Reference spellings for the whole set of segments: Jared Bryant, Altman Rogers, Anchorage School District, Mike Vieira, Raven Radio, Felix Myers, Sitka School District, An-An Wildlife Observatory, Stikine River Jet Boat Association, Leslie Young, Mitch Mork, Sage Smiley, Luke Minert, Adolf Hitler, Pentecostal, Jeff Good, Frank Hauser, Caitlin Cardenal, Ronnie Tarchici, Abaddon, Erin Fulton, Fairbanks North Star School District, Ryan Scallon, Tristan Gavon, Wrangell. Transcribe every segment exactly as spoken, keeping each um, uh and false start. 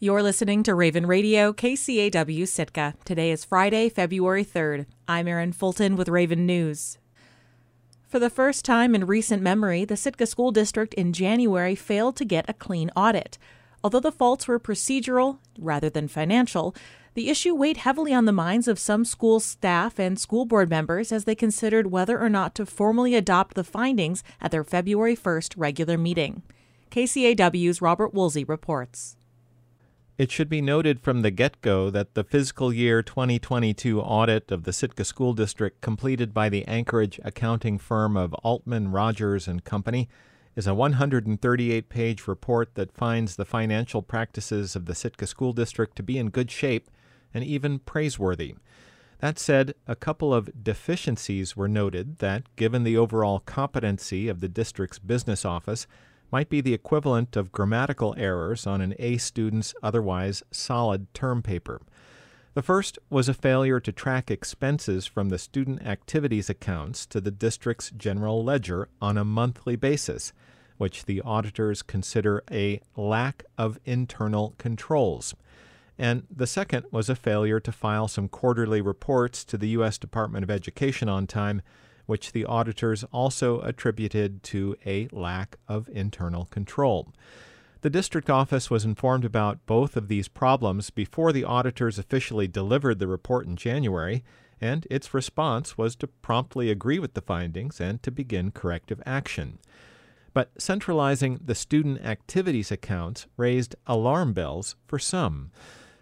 You're listening to Raven Radio, K C A W Sitka. Today is Friday, February third. I'm Erin Fulton with Raven News. For the first time in recent memory, the Sitka School District in January failed to get a clean audit. Although the faults were procedural rather than financial, the issue weighed heavily on the minds of some school staff and school board members as they considered whether or not to formally adopt the findings at their February first regular meeting. K C A W's Robert Woolsey reports. It should be noted from the get-go that the fiscal year twenty twenty-two audit of the Sitka School District completed by the Anchorage accounting firm of Altman, Rogers and Company is a one hundred thirty-eight page report that finds the financial practices of the Sitka School District to be in good shape and even praiseworthy. That said, a couple of deficiencies were noted that, given the overall competency of the district's business office, might be the equivalent of grammatical errors on an A student's otherwise solid term paper. The first was a failure to track expenses from the student activities accounts to the district's general ledger on a monthly basis, which the auditors consider a lack of internal controls. And the second was a failure to file some quarterly reports to the U S Department of Education on time, which the auditors also attributed to a lack of internal control. The district office was informed about both of these problems before the auditors officially delivered the report in January, and its response was to promptly agree with the findings and to begin corrective action. But centralizing the student activities accounts raised alarm bells for some.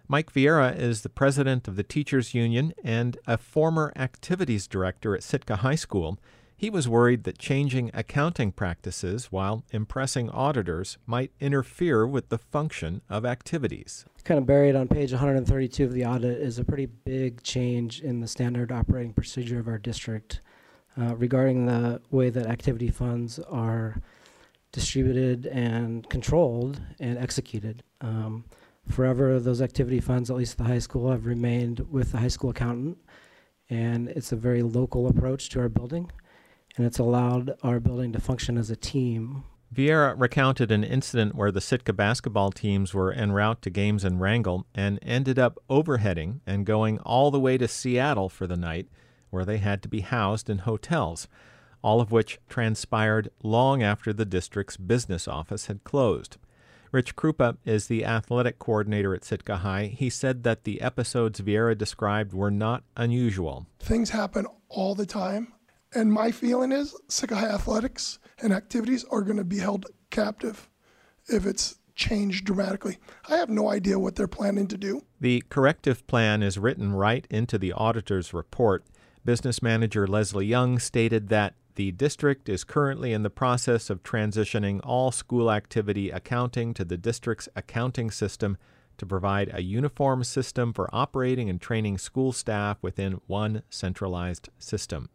Mike Vieira is the president of the Teachers Union and a former activities director at Sitka High School. He was worried that changing accounting practices while impressing auditors might interfere with the function of activities. Kind of buried on page one hundred thirty-two of the audit is a pretty big change in the standard operating procedure of our district uh, regarding the way that activity funds are distributed and controlled and executed. Um, Forever, those activity funds, at least at the high school, have remained with the high school accountant, and it's a very local approach to our building, and it's allowed our building to function as a team. Vieira recounted an incident where the Sitka basketball teams were en route to games in Wrangell and ended up overheading and going all the way to Seattle for the night, where they had to be housed in hotels, all of which transpired long after the district's business office had closed. Rich Krupa is the athletic coordinator at Sitka High. He said that the episodes Vieira described were not unusual. Things happen all the time, and my feeling is Sitka High athletics and activities are going to be held captive if it's changed dramatically. I have no idea what they're planning to do. The corrective plan is written right into the auditor's report. Business manager Leslie Young stated that the district is currently in the process of transitioning all school activity accounting to the district's accounting system to provide a uniform system for operating and training school staff within one centralized system.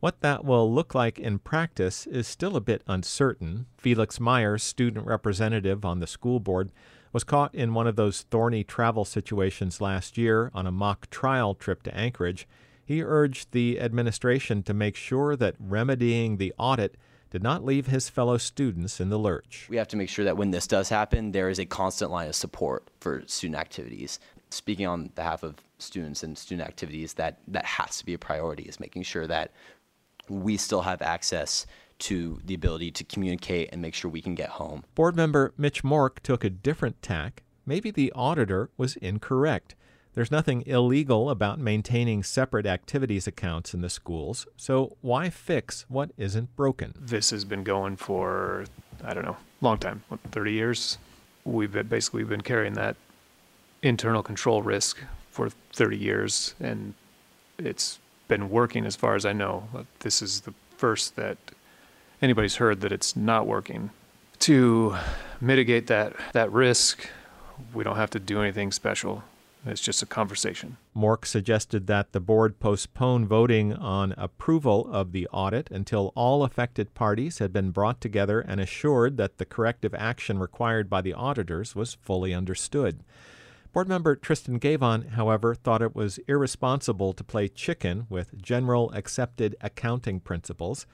What that will look like in practice is still a bit uncertain. Felix Myers, student representative on the school board, was caught in one of those thorny travel situations last year on a mock trial trip to Anchorage. He urged the administration to make sure that remedying the audit did not leave his fellow students in the lurch. We have to make sure that when this does happen, there is a constant line of support for student activities. Speaking on behalf of students and student activities, that, that has to be a priority, is making sure that we still have access to the ability to communicate and make sure we can get home. Board member Mitch Mork took a different tack. Maybe the auditor was incorrect. There's nothing illegal about maintaining separate activities accounts in the schools, so why fix what isn't broken? This has been going for, I don't know, long time, what, thirty years? We've been, basically been carrying that internal control risk for thirty years, and it's been working as far as I know. This is the first that anybody's heard that it's not working. To mitigate that, that risk, we don't have to do anything special. It's just a conversation. Mork suggested that the board postpone voting on approval of the audit until all affected parties had been brought together and assured that the corrective action required by the auditors was fully understood. Board member Tristan Gavon, however, thought it was irresponsible to play chicken with general accepted accounting principles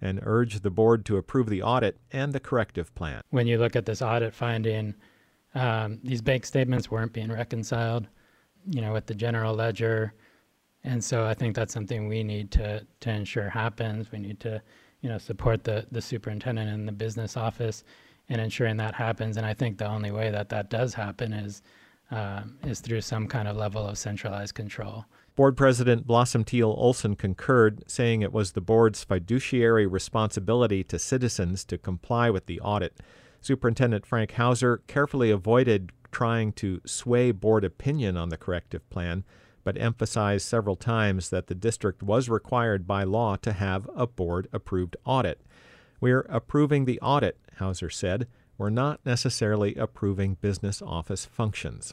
and urged the board to approve the audit and the corrective plan. When you look at this audit finding, Um, these bank statements weren't being reconciled, you know, with the general ledger. And so I think that's something we need to to ensure happens. We need to, you know, support the, the superintendent and the business office in ensuring that happens. And I think the only way that that does happen is um, is through some kind of level of centralized control. Board President Blossom Teal Olson concurred, saying it was the board's fiduciary responsibility to citizens to comply with the audit. Superintendent Frank Hauser carefully avoided trying to sway board opinion on the corrective plan, but emphasized several times that the district was required by law to have a board-approved audit. "We're approving the audit," Hauser said. "We're not necessarily approving business office functions."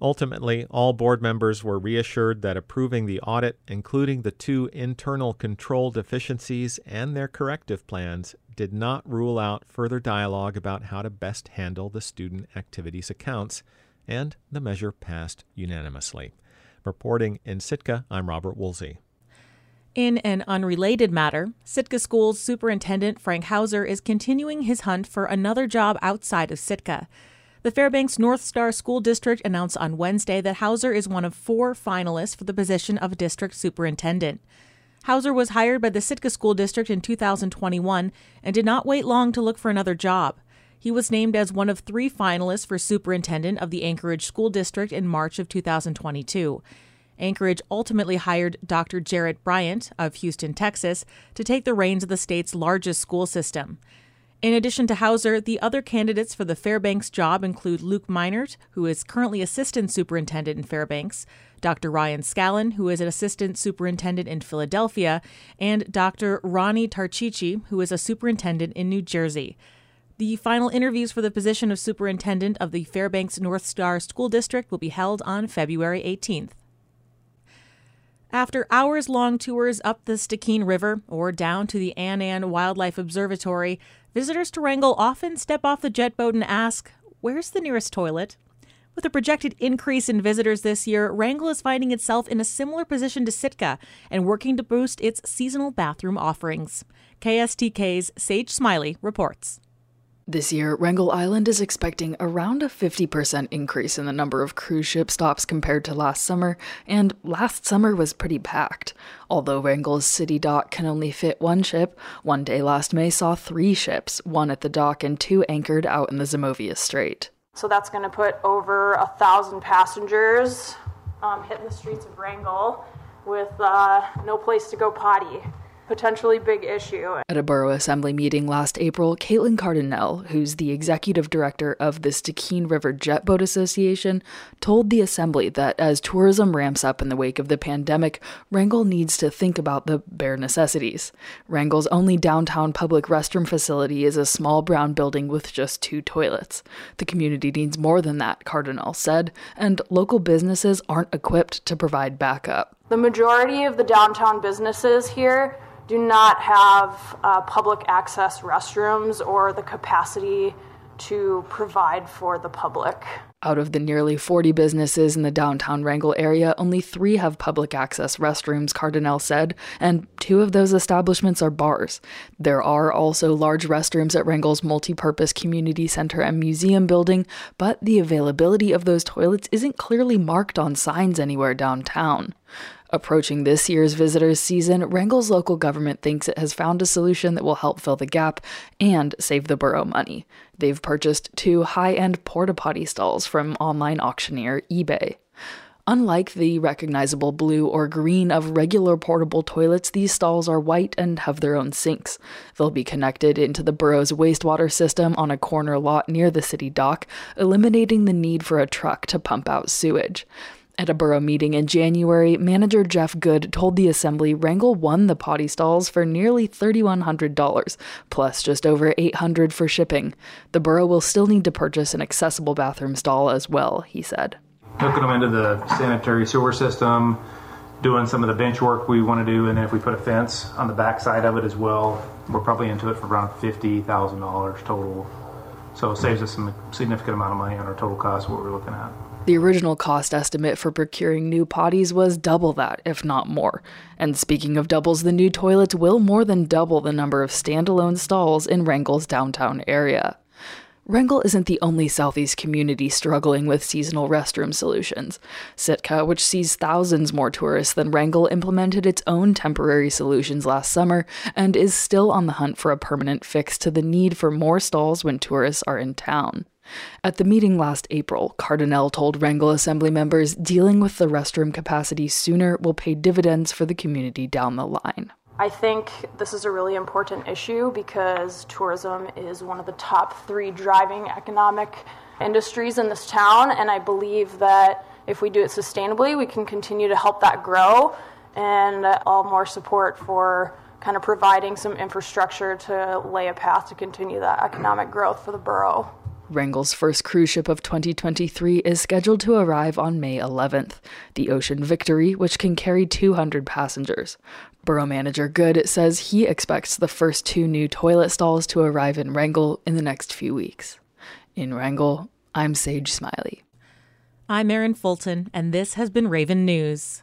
Ultimately, all board members were reassured that approving the audit, including the two internal control deficiencies and their corrective plans, did not rule out further dialogue about how to best handle the student activities accounts, and the measure passed unanimously. Reporting in Sitka, I'm Robert Woolsey. In an unrelated matter, Sitka School's Superintendent Frank Hauser is continuing his hunt for another job outside of Sitka. The Fairbanks North Star School District announced on Wednesday that Hauser is one of four finalists for the position of district superintendent. Hauser was hired by the Sitka School District in two thousand twenty-one and did not wait long to look for another job. He was named as one of three finalists for superintendent of the Anchorage School District in March of two thousand twenty-two. Anchorage ultimately hired Doctor Jared Bryant of Houston, Texas, to take the reins of the state's largest school system. In addition to Hauser, the other candidates for the Fairbanks job include Luke Minert, who is currently assistant superintendent in Fairbanks, Doctor Ryan Scallon, who is an assistant superintendent in Philadelphia, and Doctor Ronnie Tarchici, who is a superintendent in New Jersey. The final interviews for the position of superintendent of the Fairbanks North Star School District will be held on February eighteenth. After hours-long tours up the Stikine River or down to the An-An Wildlife Observatory, visitors to Wrangell often step off the jet boat and ask, "Where's the nearest toilet?" With a projected increase in visitors this year, Wrangell is finding itself in a similar position to Sitka and working to boost its seasonal bathroom offerings. K S T K's Sage Smiley reports. This year, Wrangell Island is expecting around a fifty percent increase in the number of cruise ship stops compared to last summer, and last summer was pretty packed. Although Wrangell's city dock can only fit one ship, one day last May saw three ships, one at the dock and two anchored out in the Zimovia Strait. So that's going to put over a thousand passengers um, hitting the streets of Wrangell with uh, no place to go potty. Potentially big issue. At a borough assembly meeting last April, Caitlin Cardenal, who's the executive director of the Stikine River Jet Boat Association, told the assembly that as tourism ramps up in the wake of the pandemic, Wrangell needs to think about the bare necessities. Wrangell's only downtown public restroom facility is a small brown building with just two toilets. The community needs more than that, Cardenal said, and local businesses aren't equipped to provide backup. The majority of the downtown businesses here do not have uh, public access restrooms or the capacity to provide for the public. Out of the nearly forty businesses in the downtown Wrangell area, only three have public access restrooms, Cardenal said, and two of those establishments are bars. There are also large restrooms at Wrangell's multi-purpose community center and museum building, but the availability of those toilets isn't clearly marked on signs anywhere downtown. Approaching this year's visitors' season, Wrangell's local government thinks it has found a solution that will help fill the gap and save the borough money. They've purchased two high-end porta-potty stalls from online auctioneer eBay. Unlike the recognizable blue or green of regular portable toilets, these stalls are white and have their own sinks. They'll be connected into the borough's wastewater system on a corner lot near the city dock, eliminating the need for a truck to pump out sewage. At a borough meeting in January, manager Jeff Good told the assembly Wrangell won the potty stalls for nearly three thousand one hundred dollars, plus just over eight hundred dollars for shipping. The borough will still need to purchase an accessible bathroom stall as well, he said. Hooking them into the sanitary sewer system, doing some of the bench work we want to do, and then if we put a fence on the backside of it as well, we're probably into it for around fifty thousand dollars total. So it saves us some significant amount of money on our total cost, what we're looking at. The original cost estimate for procuring new potties was double that, if not more. And speaking of doubles, the new toilets will more than double the number of standalone stalls in Wrangell's downtown area. Wrangell isn't the only Southeast community struggling with seasonal restroom solutions. Sitka, which sees thousands more tourists than Wrangell, implemented its own temporary solutions last summer and is still on the hunt for a permanent fix to the need for more stalls when tourists are in town. At the meeting last April, Cardenal told Wrangell Assembly members dealing with the restroom capacity sooner will pay dividends for the community down the line. I think this is a really important issue because tourism is one of the top three driving economic industries in this town, and I believe that if we do it sustainably, we can continue to help that grow, and all more support for kind of providing some infrastructure to lay a path to continue that economic growth for the borough. Wrangell's first cruise ship of twenty twenty-three is scheduled to arrive on May eleventh, the Ocean Victory, which can carry two hundred passengers. Borough Manager Good says he expects the first two new toilet stalls to arrive in Wrangell in the next few weeks. In Wrangell, I'm Sage Smiley. I'm Erin Fulton, and this has been Raven News.